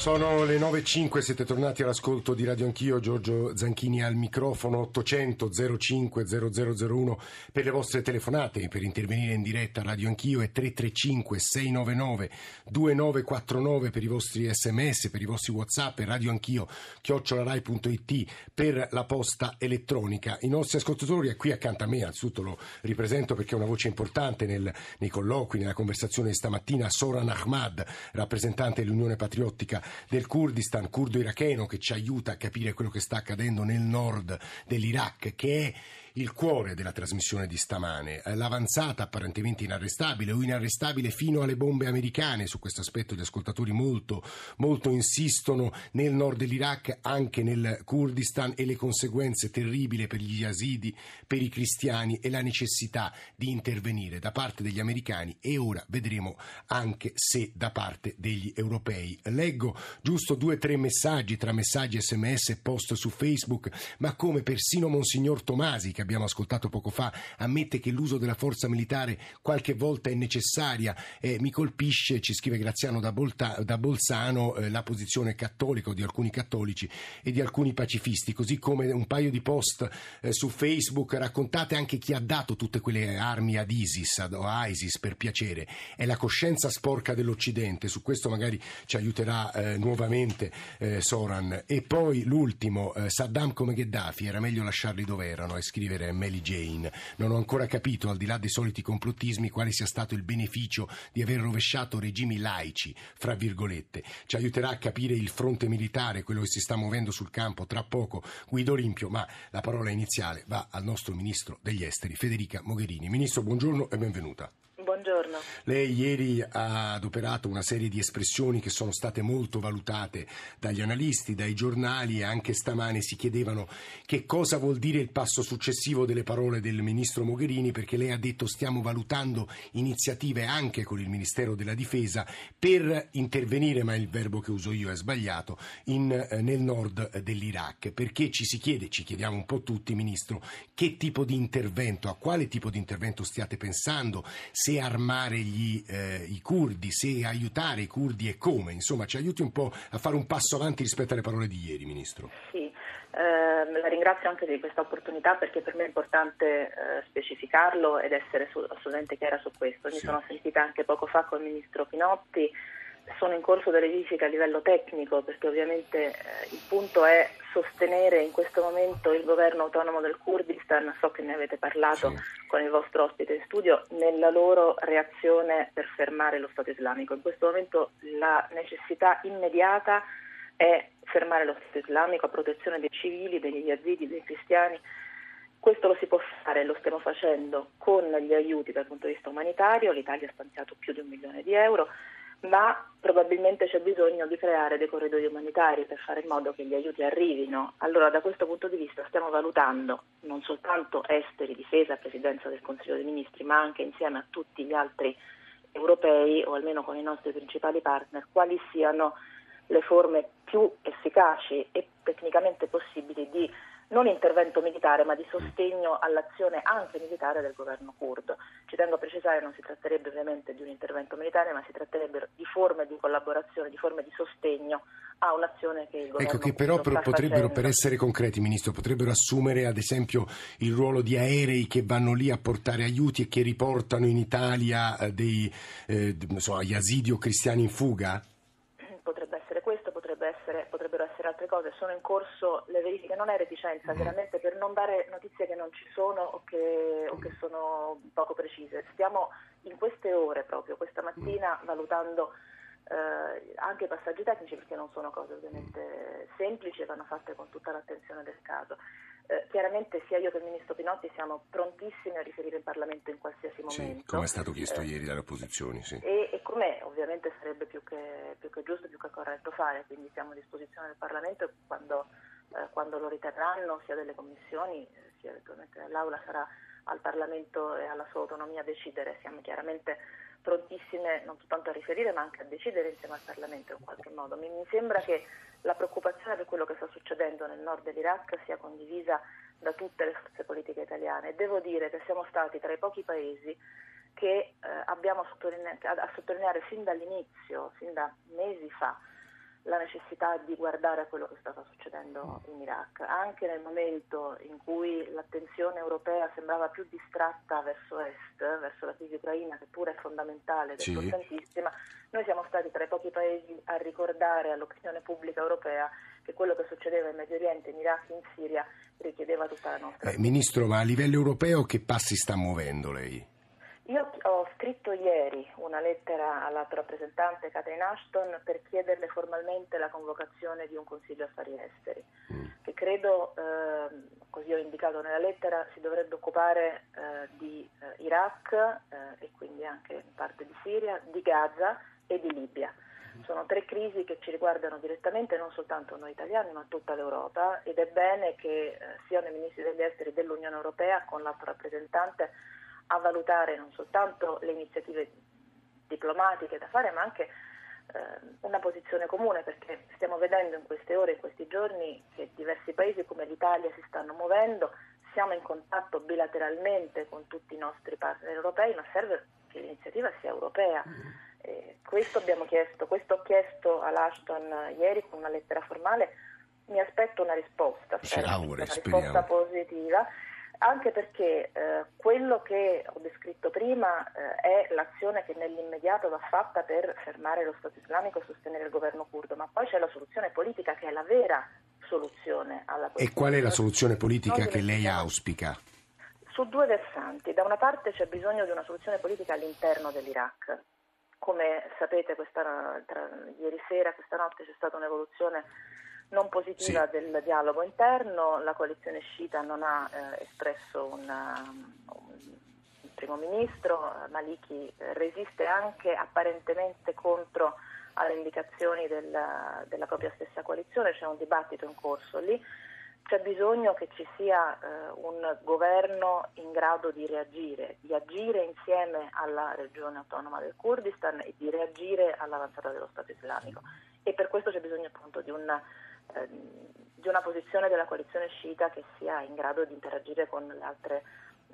Sono le 9.05, siete tornati all'ascolto di Radio Anch'io, Giorgio Zanchini al microfono, 800 05 0001 per le vostre telefonate, per intervenire in diretta a Radio Anch'io e 335 699 2949 per i vostri sms, per i vostri whatsapp e radioanchio@rai.it per la posta elettronica. I nostri ascoltatori è qui accanto a me, anzitutto lo ripresento perché è una voce importante nei colloqui, nella conversazione di stamattina, Soran Ahmad, rappresentante dell'Unione Patriottica del Kurdistan, curdo iracheno, che ci aiuta a capire quello che sta accadendo nel nord dell'Iraq, che è il cuore della trasmissione di stamane. L'avanzata apparentemente inarrestabile o inarrestabile fino alle bombe americane, su questo aspetto gli ascoltatori molto insistono, nel nord dell'Iraq, anche nel Kurdistan, e le conseguenze terribili per gli yazidi, per i cristiani, e la necessità di intervenire da parte degli americani, e ora vedremo anche se da parte degli europei. Leggo giusto 2 o 3 messaggi, tra messaggi, sms e post su Facebook, ma come persino Monsignor Tomasi, che abbiamo ascoltato poco fa, ammette che l'uso della forza militare qualche volta è necessaria. Mi colpisce, ci scrive Graziano da Bolzano, la posizione cattolica o di alcuni cattolici e di alcuni pacifisti, così come un paio di post su Facebook. Raccontate anche chi ha dato tutte quelle armi ad ISIS, per piacere, è la coscienza sporca dell'Occidente. Su questo magari ci aiuterà nuovamente Soran. E poi l'ultimo, Saddam come Gheddafi, era meglio lasciarli dove erano, e scrivere Amelie Jane. Non ho ancora capito, al di là dei soliti complottismi, quale sia stato il beneficio di aver rovesciato regimi laici, fra virgolette. Ci aiuterà a capire il fronte militare, quello che si sta muovendo sul campo, tra poco Guido Olimpio, ma la parola iniziale va al nostro ministro degli esteri, Federica Mogherini. Ministro, buongiorno e benvenuta. Buongiorno. Lei ieri ha adoperato una serie di espressioni che sono state molto valutate dagli analisti, dai giornali, e anche stamane si chiedevano che cosa vuol dire il passo successivo delle parole del ministro Mogherini, perché lei ha detto stiamo valutando iniziative anche con il Ministero della Difesa per intervenire, ma il verbo che uso io è sbagliato, nel nord dell'Iraq, perché ci chiediamo un po' tutti, ministro, che tipo di intervento, a quale tipo di intervento stiate pensando, se armare i curdi, se aiutare i curdi e come. Insomma, ci aiuti un po' a fare un passo avanti rispetto alle parole di ieri, ministro. Sì, la ringrazio anche di questa opportunità, perché per me è importante specificarlo ed essere assolutamente chiara su questo. Mi sono sentita anche poco fa con il ministro Pinotti, sono in corso delle verifiche a livello tecnico, perché ovviamente il punto è sostenere in questo momento il governo autonomo del Kurdistan, so che ne avete parlato con il vostro ospite in studio, nella loro reazione per fermare lo Stato islamico. In questo momento la necessità immediata è fermare lo Stato islamico a protezione dei civili, degli yazidi, dei cristiani. Questo lo si può fare, lo stiamo facendo con gli aiuti dal punto di vista umanitario, l'Italia ha stanziato più di 1 milione di euro, ma probabilmente c'è bisogno di creare dei corridoi umanitari per fare in modo che gli aiuti arrivino. Allora, da questo punto di vista stiamo valutando non soltanto esteri, difesa, presidenza del Consiglio dei Ministri, ma anche insieme a tutti gli altri europei, o almeno con i nostri principali partner, quali siano le forme più efficaci e tecnicamente possibili di non intervento militare, ma di sostegno all'azione anche militare del governo curdo. Ci tengo a precisare, non si tratterebbe ovviamente di un intervento militare, ma si tratterebbero di forme di collaborazione, di forme di sostegno a un'azione che il governo curdo per essere concreti, ministro, potrebbero assumere ad esempio il ruolo di aerei che vanno lì a portare aiuti e che riportano in Italia yazidi o cristiani in fuga? Potrebbero essere altre cose, sono in corso le verifiche, non è reticenza, chiaramente, per non dare notizie che non ci sono o che sono poco precise. Stiamo in queste ore, proprio questa mattina, valutando anche i passaggi tecnici, perché non sono cose ovviamente semplici e vanno fatte con tutta l'attenzione del caso. Chiaramente sia io che il ministro Pinotti siamo prontissimi a riferire in Parlamento in qualsiasi momento. Sì, come è stato chiesto ieri dalle opposizioni. Sì. E come ovviamente sarebbe più che giusto, più che corretto fare, quindi siamo a disposizione del Parlamento e quando lo riterranno, sia delle commissioni, sia eventualmente dell'Aula, sarà al Parlamento e alla sua autonomia decidere. Siamo chiaramente prontissime non soltanto a riferire ma anche a decidere insieme al Parlamento in qualche modo. Mi sembra che la preoccupazione per quello che sta succedendo nel nord dell'Iraq sia condivisa da tutte le forze politiche italiane. Devo dire che siamo stati tra i pochi paesi che abbiamo a sottolineare sin dall'inizio, sin da mesi fa, la necessità di guardare a quello che stava succedendo in Iraq, anche nel momento in cui l'attenzione europea sembrava più distratta verso est, verso la crisi ucraina, che pure è fondamentale ed è importantissima. Noi siamo stati tra i pochi paesi a ricordare all'opinione pubblica europea che quello che succedeva in Medio Oriente, in Iraq, in Siria richiedeva tutta la nostra. Ministro, ma a livello europeo che passi sta muovendo lei? Io ho scritto ieri una lettera alla rappresentante Catherine Ashton per chiederle formalmente la convocazione di un Consiglio Affari Esteri, che credo, così ho indicato nella lettera, si dovrebbe occupare di Iraq e quindi anche in parte di Siria, di Gaza e di Libia. Sono tre crisi che ci riguardano direttamente, non soltanto noi italiani ma tutta l'Europa, ed è bene che siano i ministri degli esteri dell'Unione Europea con l'alto rappresentante a valutare non soltanto le iniziative diplomatiche da fare, ma anche una posizione comune, perché stiamo vedendo in queste ore, in questi giorni, che diversi paesi come l'Italia si stanno muovendo. Siamo in contatto bilateralmente con tutti i nostri partner europei, ma serve che l'iniziativa sia europea. Questo ho chiesto all'Ashton ieri con una lettera formale. Mi aspetto una risposta, speriamo. Positiva. Anche perché quello che ho descritto prima è l'azione che nell'immediato va fatta per fermare lo Stato islamico e sostenere il governo curdo, ma poi c'è la soluzione politica che è la vera soluzione alla questione. E qual è la soluzione politica che lei auspica? Su due versanti. Da una parte c'è bisogno di una soluzione politica all'interno dell'Iraq. Come sapete, ieri sera, questa notte c'è stata un'evoluzione non positiva del dialogo interno. La coalizione sciita non ha espresso un primo ministro. Maliki resiste anche apparentemente contro alle indicazioni della propria stessa coalizione. C'è un dibattito in corso lì. C'è bisogno che ci sia un governo in grado di reagire, di agire insieme alla regione autonoma del Kurdistan e di reagire all'avanzata dello Stato islamico. E per questo c'è bisogno appunto di una posizione della coalizione sciita che sia in grado di interagire con le altre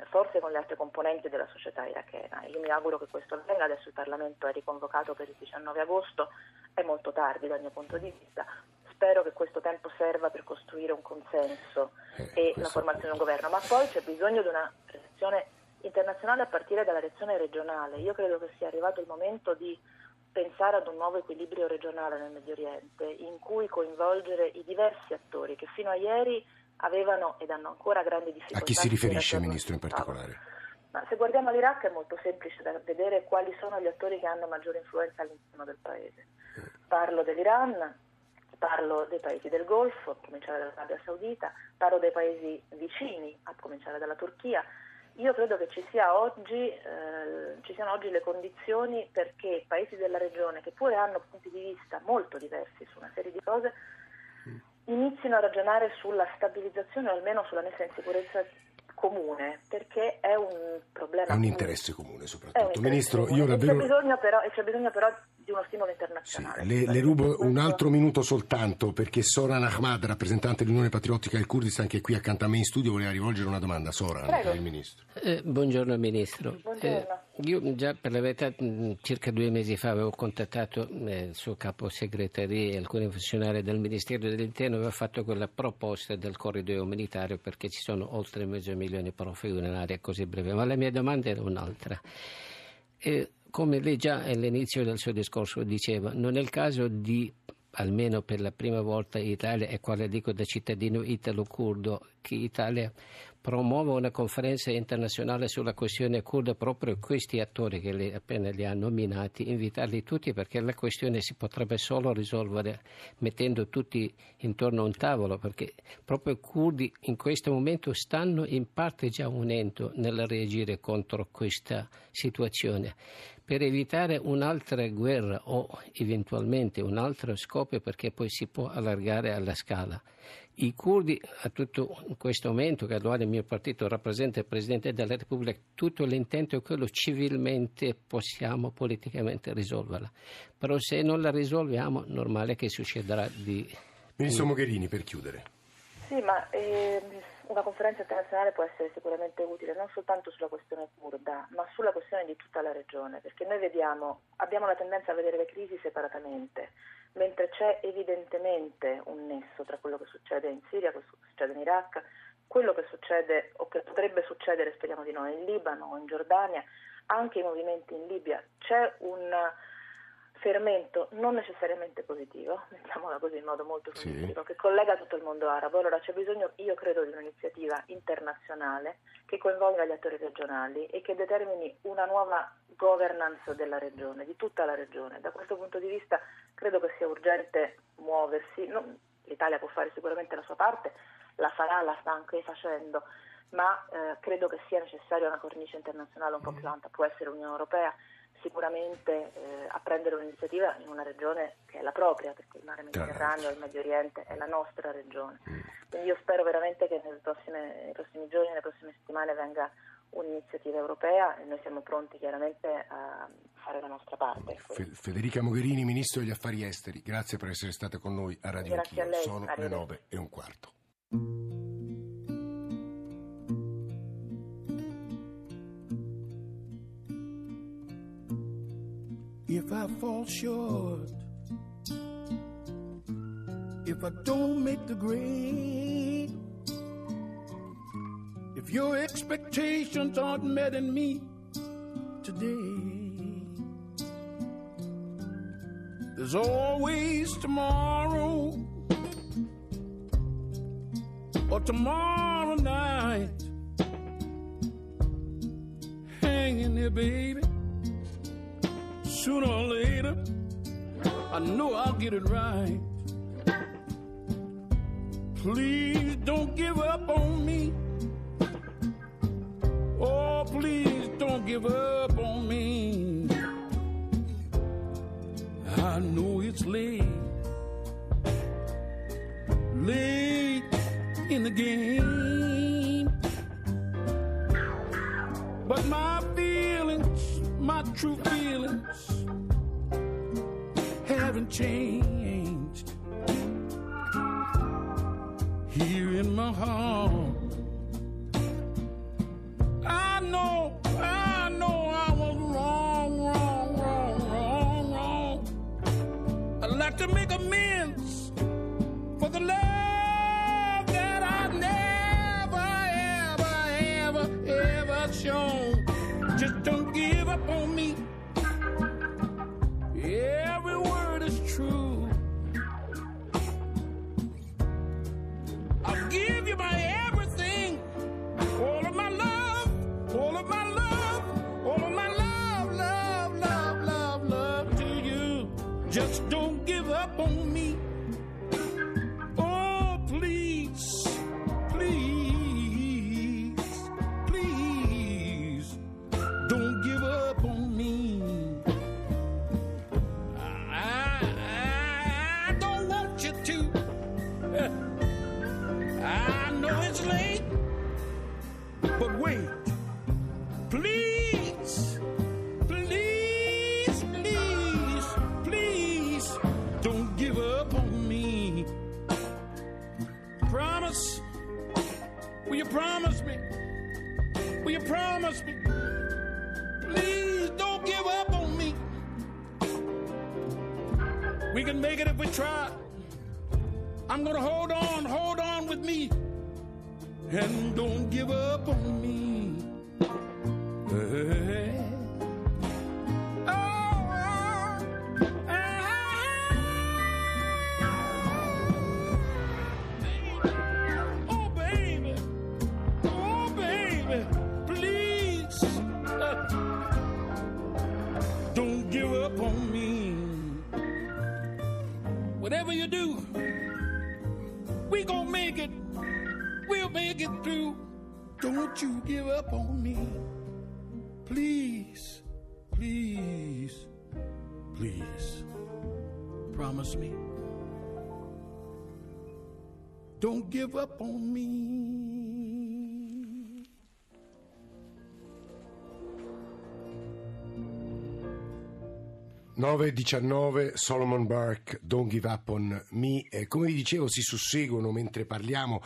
forze, con le altre componenti della società irachena. Io mi auguro che questo avvenga. Adesso il Parlamento è riconvocato per il 19 agosto, è molto tardi dal mio punto di vista. Spero che questo tempo serva per costruire un consenso e la formazione di un governo, ma poi c'è bisogno di una reazione internazionale a partire dalla reazione regionale. Io credo che sia arrivato il momento di pensare ad un nuovo equilibrio regionale nel Medio Oriente, in cui coinvolgere i diversi attori che fino a ieri avevano ed hanno ancora grandi difficoltà. A chi si riferisce, Ministro, in particolare? Ma se guardiamo l'Iraq è molto semplice da vedere quali sono gli attori che hanno maggiore influenza all'interno del paese. Parlo dell'Iran, parlo dei paesi del Golfo, a cominciare dall'Arabia Saudita, parlo dei paesi vicini, a cominciare dalla Turchia. Io credo che ci siano oggi le condizioni perché paesi della regione, che pure hanno punti di vista molto diversi su una serie di cose, inizino a ragionare sulla stabilizzazione o almeno sulla messa in sicurezza comune, perché è un problema. È un interesse comune soprattutto. Ministro, io davvero... c'è bisogno però di uno stimolo internazionale. Le rubo un altro minuto soltanto, perché Soran Ahmad, rappresentante dell'Unione Patriottica del Kurdistan, che è qui accanto a me in studio, voleva rivolgere una domanda. Soran, al Ministro. Buongiorno Ministro. Buongiorno. Io già per la verità circa 2 mesi fa avevo contattato il suo capo segretario e alcuni funzionari del Ministero dell'Interno, aveva fatto quella proposta del corridoio umanitario perché ci sono oltre 500.000 profughi in un'area così breve, ma la mia domanda era un'altra. Come lei già all'inizio del suo discorso diceva, non è il caso di, almeno per la prima volta in Italia, e quale dico da cittadino italo-curdo, che Italia promuova una conferenza internazionale sulla questione curda, proprio questi attori che lei appena li ha nominati, invitarli tutti, perché la questione si potrebbe solo risolvere mettendo tutti intorno a un tavolo, perché proprio i curdi in questo momento stanno in parte già unendo nel reagire contro questa situazione. Per evitare un'altra guerra o eventualmente un altro scopo, perché poi si può allargare alla scala. I curdi a tutto in questo momento, che il mio partito rappresenta il Presidente della Repubblica, tutto l'intento è quello, civilmente possiamo politicamente risolverla. Però se non la risolviamo, normale che succederà di... Ministro Mogherini, per chiudere. Sì, ma una conferenza internazionale può essere sicuramente utile non soltanto sulla questione curda, ma sulla questione di tutta la regione, perché noi abbiamo la tendenza a vedere le crisi separatamente, mentre c'è evidentemente un nesso tra quello che succede in Siria, quello che succede in Iraq, quello che succede o che potrebbe succedere, speriamo di no, in Libano o in Giordania, anche i movimenti in Libia. C'è un fermento non necessariamente positivo, mettiamola così in modo molto positivo, che collega tutto il mondo arabo. Allora c'è bisogno, io credo, di un'iniziativa internazionale che coinvolga gli attori regionali e che determini una nuova governance della regione, di tutta la regione. Da questo punto di vista credo che sia urgente muoversi. L'Italia può fare sicuramente la sua parte, la farà, la sta anche facendo, ma credo che sia necessaria una cornice internazionale un po' più ampia. Può essere l'Unione Europea sicuramente a prendere un'iniziativa in una regione che è la propria, perché il mare Mediterraneo, il Medio Oriente è la nostra regione. Quindi io spero veramente che nei prossimi giorni, nelle prossime settimane venga un'iniziativa europea e noi siamo pronti chiaramente a fare la nostra parte. Federica Mogherini, Ministro degli Affari Esteri, grazie per essere stata con noi a Radio Anch'io. A lei. Sono le 9:15. If I fall short, if I don't make the grade, if your expectations aren't met in me today, there's always tomorrow or tomorrow night. Hang in there, baby. Sooner or later, I know I'll get it right. Please don't give up on me. Oh, please don't give up on me. I know it's late in the game. But my feelings, my true feelings, haven't changed. Here in my heart, I know I was wrong. I'd like to make amends for the love that I never, ever shown. Just don't give up on me. Every word is true. I'll give you my everything, all of my love, love to you. Just don't give up on me. Oh, please, don't give up on me. I don't want you to. I know it's late, but wait. Please, don't give up on me. Promise? Will you promise me? Please don't give up on me. We can make it if we try. I'm gonna hold on with me. And don't give up on me. Oh baby, please don't give up on me. Whatever you do, we gonna make it. We'll make it through. Don't you give up on me. Please, promise me. Don't give up on me. Nove e 19, Solomon Burke, Don't Give Up on Me. Come vi dicevo, si susseguono mentre parliamo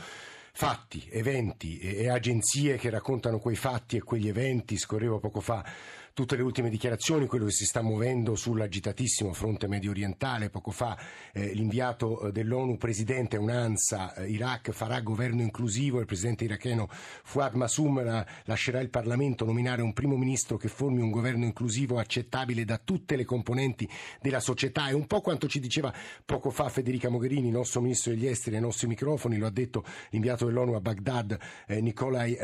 fatti, eventi e agenzie che raccontano quei fatti e quegli eventi. Scorrevo poco fa tutte le ultime dichiarazioni, quello che si sta muovendo sull'agitatissimo fronte medio orientale. Poco fa l'inviato dell'ONU presidente UNANSA Iraq farà governo inclusivo, il presidente iracheno Fuad Masum lascerà il Parlamento nominare un primo ministro che formi un governo inclusivo accettabile da tutte le componenti della società. È un po' quanto ci diceva poco fa Federica Mogherini, il nostro ministro degli esteri, ai nostri microfoni. Lo ha detto l'inviato dell'ONU a Baghdad Nicolai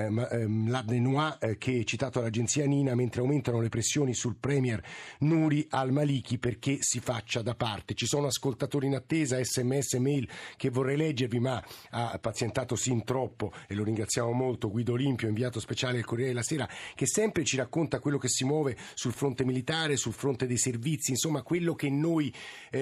Mladenov, che è citato dall'agenzia Nina, mentre aumentano le pressioni sul premier Nuri al Maliki perché si faccia da parte. Ci sono ascoltatori in attesa, sms, mail che vorrei leggervi, ma ha pazientato sin troppo e lo ringraziamo molto Guido Olimpio, inviato speciale del Corriere della Sera, che sempre ci racconta quello che si muove sul fronte militare, sul fronte dei servizi, insomma quello che noi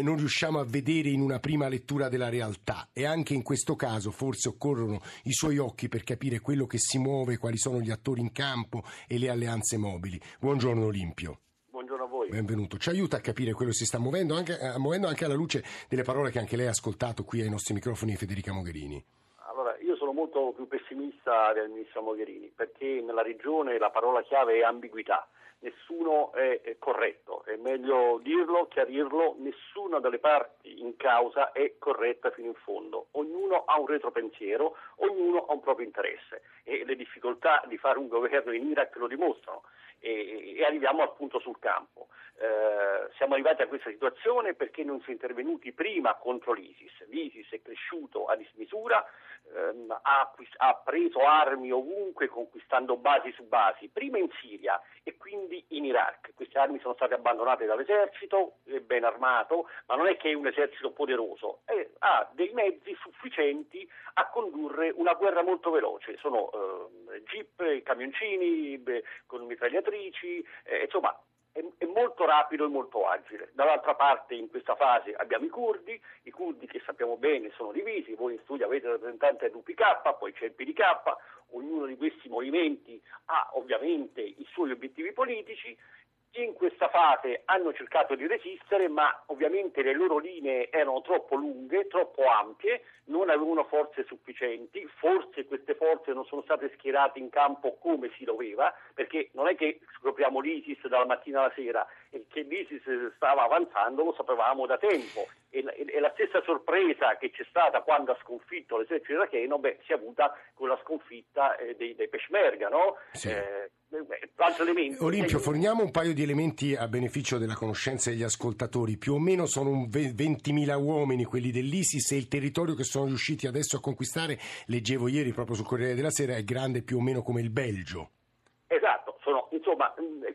non riusciamo a vedere in una prima lettura della realtà. E anche in questo caso forse occorrono i suoi occhi per capire quello che si muove, quali sono gli attori in campo e le alleanze mobili. Buongiorno Olimpio. Buongiorno a voi. Benvenuto. Ci aiuta a capire quello che si sta muovendo anche alla luce delle parole che anche lei ha ascoltato qui ai nostri microfoni di Federica Mogherini. Allora, io sono molto più pessimista del ministro Mogherini, perché nella regione la parola chiave è ambiguità. Nessuno è corretto, è meglio dirlo, chiarirlo, nessuna delle parti in causa è corretta fino in fondo, ognuno ha un retropensiero, ognuno ha un proprio interesse e le difficoltà di fare un governo in Iraq lo dimostrano. E arriviamo al punto sul campo. Siamo arrivati a questa situazione perché non si è intervenuti prima contro l'ISIS. L'ISIS è cresciuto a dismisura, ha preso armi ovunque conquistando basi su basi, prima in Siria e quindi in Iraq. Queste armi sono state abbandonate dall'esercito, è ben armato, ma non è che è un esercito poderoso, ha dei mezzi sufficienti a condurre una guerra molto veloce, sono jeep, camioncini con mitragliatrici, insomma è molto rapido e molto agile. Dall'altra parte in questa fase abbiamo i curdi che sappiamo bene sono divisi, voi in studio avete rappresentanti DUPIK, poi c'è il PDK, ognuno di questi movimenti ha ovviamente i suoi obiettivi politici. In questa fase hanno cercato di resistere, ma ovviamente le loro linee erano troppo lunghe, troppo ampie, non avevano forze sufficienti, forse queste forze non sono state schierate in campo come si doveva, perché non è che scopriamo l'ISIS dalla mattina alla sera, e che l'ISIS stava avanzando lo sapevamo da tempo. E la stessa sorpresa che c'è stata quando ha sconfitto l'esercito iracheno, si è avuta con la sconfitta dei peshmerga, no? Sì. Olimpio, forniamo un paio di elementi a beneficio della conoscenza degli ascoltatori. Più o meno sono 20.000 uomini quelli dell'ISIS, e il territorio che sono riusciti adesso a conquistare, leggevo ieri proprio sul Corriere della Sera, è grande più o meno come il Belgio. Esatto, insomma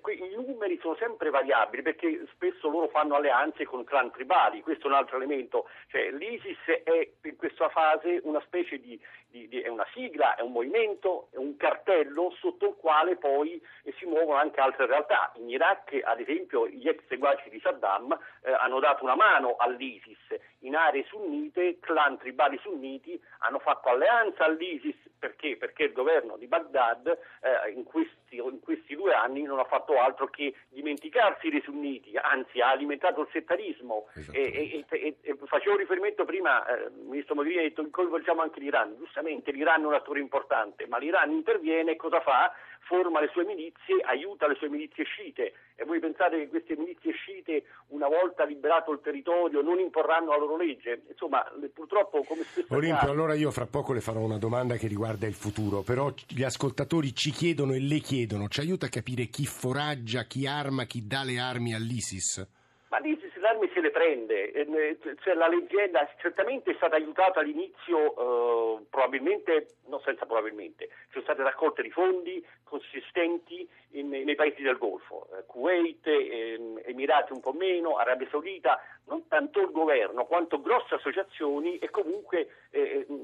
i numeri sono sempre variabili perché spesso loro fanno alleanze con clan tribali, questo è un altro elemento, cioè l'ISIS è in questa fase una specie di è una sigla, è un movimento, è un cartello sotto il quale poi si muovono anche altre realtà. In Iraq ad esempio gli ex seguaci di Saddam hanno dato una mano all'ISIS, in aree sunnite clan tribali sunniti hanno fatto alleanza all'ISIS. Perché? Perché il governo di Baghdad in questi 2 anni non ha fatto altro che dimenticarsi dei sunniti, anzi ha alimentato il settarismo e facevo riferimento prima, il ministro Mogherini ha detto che coinvolgiamo anche l'Iran, giustamente l'Iran è un attore importante, ma l'Iran interviene e cosa fa? Forma le sue milizie, aiuta le sue milizie sciite, e voi pensate che queste milizie sciite una volta liberato il territorio non imporranno la loro legge? Insomma, purtroppo come spesso. Olimpio, allora io fra poco le farò una domanda che riguarda il futuro, però gli ascoltatori ci chiedono e le chiedono, ci aiuta a capire chi foraggia, chi arma, chi dà le armi all'ISIS? Ma l'ISIS le armi se le prende, cioè, la leggenda certamente è stata aiutata all'inizio, probabilmente, no, senza probabilmente, sono state raccolte di fondi consistenti nei paesi del Golfo, Kuwait, Emirati un po' meno, Arabia Saudita, non tanto il governo quanto grosse associazioni e comunque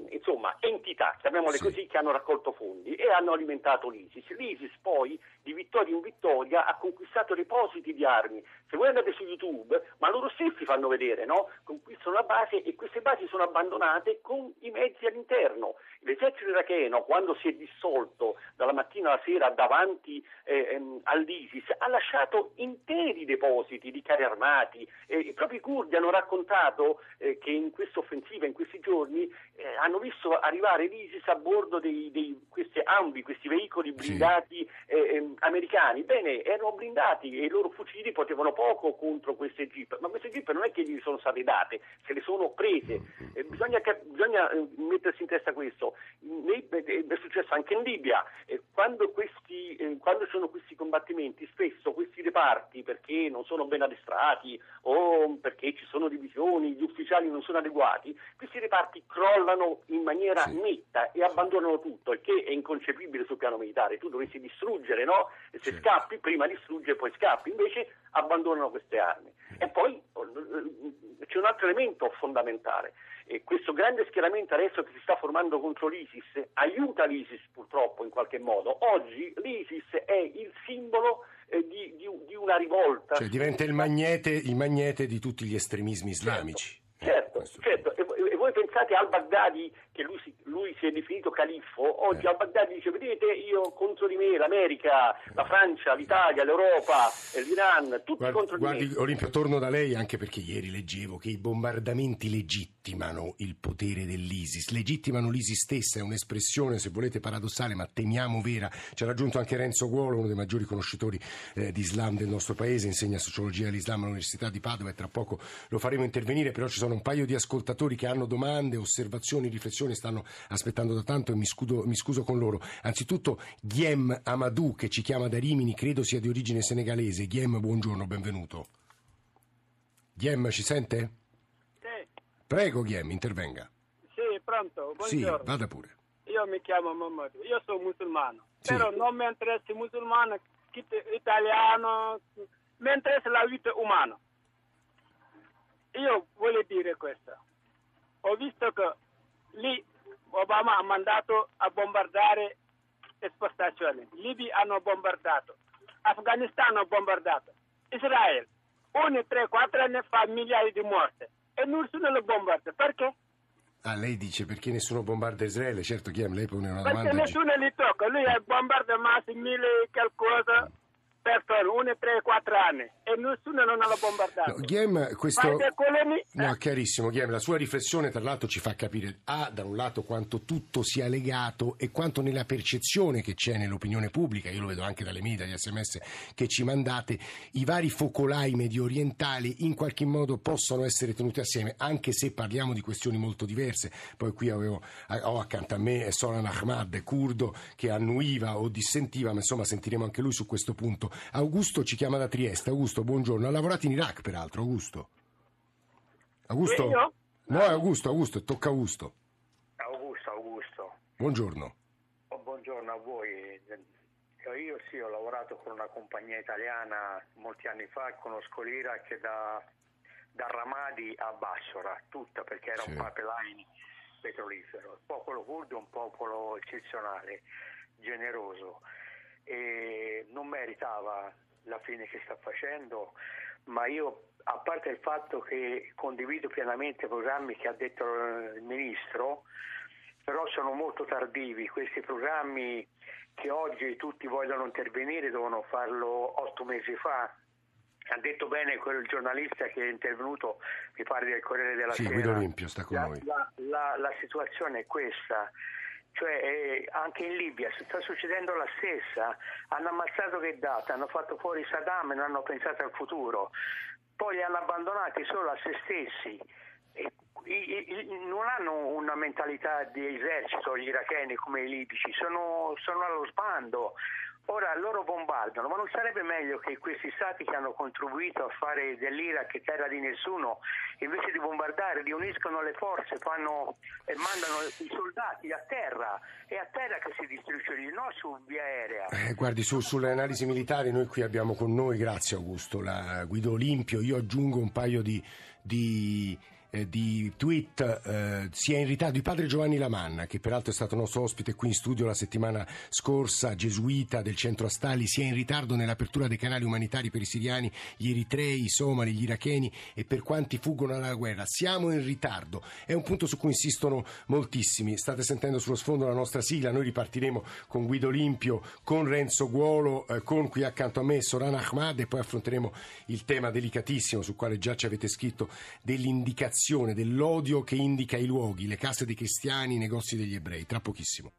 insomma entità, chiamiamole così, che hanno raccolto fondi e hanno alimentato l'ISIS. L'ISIS poi di vittoria in vittoria ha conquistato depositi di armi, se voi andate su YouTube, ma loro stessi fanno vedere, no? Conquistano la base e queste basi sono abbandonate con i mezzi all'interno. L'esercito iracheno, quando si è dissolto dalla mattina alla sera davanti all'ISIS ha lasciato interi depositi di carri armati. I propri curdi hanno raccontato che in questa offensiva, in questi giorni, hanno visto arrivare l'ISIS a bordo questi veicoli blindati americani. Bene, erano blindati e i loro fucili potevano poco contro queste jeep, ma queste jeep non è che gli sono state date, se le sono prese. Bisogna mettersi in testa questo. È successo anche in Libia. Quando ci sono questi combattimenti, spesso questi reparti, perché non sono ben addestrati o perché ci sono divisioni, gli ufficiali non sono adeguati, questi reparti crollano in maniera netta e abbandonano tutto, il che è inconcepibile sul piano militare. Tu dovresti distruggere, no? E se scappi, prima distruggi e poi scappi. Invece abbandonano queste armi. E poi c'è un altro elemento fondamentale. E questo grande schieramento adesso che si sta formando contro l'ISIS aiuta l'ISIS, purtroppo, in qualche modo. Oggi l'ISIS è il simbolo di una rivolta. Cioè diventa il magnete di tutti gli estremismi islamici. Certo. E voi pensate al Baghdadi, che lui si è definito califfo. Oggi al Baghdadi dice: vedete, io contro di me, l'America, la Francia, l'Italia, l'Europa, l'Iran, tutti contro di me. Guardi, Olimpio, torno da lei, anche perché ieri leggevo che i bombardamenti legittimano il potere dell'ISIS, legittimano l'ISIS stessa. È un'espressione, se volete, paradossale, ma temiamo vera. Ci ha raggiunto anche Renzo Guolo, uno dei maggiori conoscitori di Islam del nostro paese, insegna sociologia dell'Islam all'Università di Padova, e tra poco lo faremo intervenire. Però ci sono un paio di ascoltatori che hanno domande, osservazioni, riflessioni, stanno aspettando da tanto e mi scuso con loro. Anzitutto Guillaume Amadou, che ci chiama da Rimini, credo sia di origine senegalese. Guillaume, buongiorno, benvenuto. Guillaume, ci sente? Sì. Prego Guillaume, intervenga. Sì, pronto, buongiorno. Sì, vada pure. Io mi chiamo Mamadou, io sono musulmano, però non mi interessa musulmano, italiano, mi interessa la vita umana. Io voglio dire questo. Ho visto che lì Obama ha mandato a bombardare esportazioni. Libia hanno bombardato. Afghanistan ha bombardato. Israele, 1, 3, 4 anni fa migliaia di morte. E nessuno lo bombarda. Perché? Ah, lei dice perché nessuno bombarda Israele. Certo, Chiam, lei pone una domanda. Perché nessuno li tocca. Lui bombarda massi 1000 qualcosa. Per 1, 3, 4 anni e nessuno non l'ha bombardato. No, Guillaume, questo... No, chiarissimo, Guillaume, la sua riflessione tra l'altro ci fa capire da un lato quanto tutto sia legato e quanto nella percezione che c'è nell'opinione pubblica, io lo vedo anche dalle media, dagli SMS che ci mandate, i vari focolai mediorientali in qualche modo possono essere tenuti assieme, anche se parliamo di questioni molto diverse. Poi qui ho accanto a me Soran Ahmad, curdo, che annuiva o dissentiva, ma insomma sentiremo anche lui su questo punto. Augusto ci chiama da Trieste. Augusto, buongiorno. Ha lavorato in Iraq, peraltro. Augusto? Io? No, è Augusto. Tocca a Augusto. Augusto. Buongiorno. Oh, buongiorno a voi. Io sì, ho lavorato con una compagnia italiana molti anni fa. Conosco l'Iraq che da Ramadi a Basora, tutta, perché era un pipeline petrolifero. Il popolo curdo è un popolo eccezionale, generoso. E non meritava la fine che sta facendo, ma io, a parte il fatto che condivido pienamente i programmi che ha detto il ministro, però sono molto tardivi questi programmi, che oggi tutti vogliono intervenire, dovevano farlo 8 mesi fa. Ha detto bene quel giornalista che è intervenuto, mi pare del Corriere della Sera. Sì, Guido Olimpio sta con noi. La situazione è questa. Cioè anche in Libia sta succedendo la stessa, hanno ammazzato Gheddafi, hanno fatto fuori Saddam e non hanno pensato al futuro, poi li hanno abbandonati solo a se stessi, non hanno una mentalità di esercito gli iracheni come i libici, sono allo sbando. Ora loro bombardano, ma non sarebbe meglio che questi stati che hanno contribuito a fare dell'Iraq terra di nessuno, invece di bombardare, riuniscono le forze, fanno e mandano i soldati a terra che si distrugge, non su via aerea. Guardi, sulle analisi militari noi qui abbiamo con noi, grazie Augusto, la Guido Olimpio. Io aggiungo un paio di di tweet sia in ritardo di padre Giovanni Lamanna, che peraltro è stato nostro ospite qui in studio la settimana scorsa, gesuita del centro Astali, sia in ritardo nell'apertura dei canali umanitari per i siriani, gli eritrei, i somali, gli iracheni e per quanti fuggono dalla guerra. Siamo in ritardo, è un punto su cui insistono moltissimi. State sentendo sullo sfondo la nostra sigla, noi ripartiremo con Guido Olimpio, con Renzo Guolo, con qui accanto a me Soran Ahmad, e poi affronteremo il tema delicatissimo sul quale già ci avete scritto, dell'indicazione dell'odio che indica i luoghi, le case dei cristiani, i negozi degli ebrei. Tra pochissimo.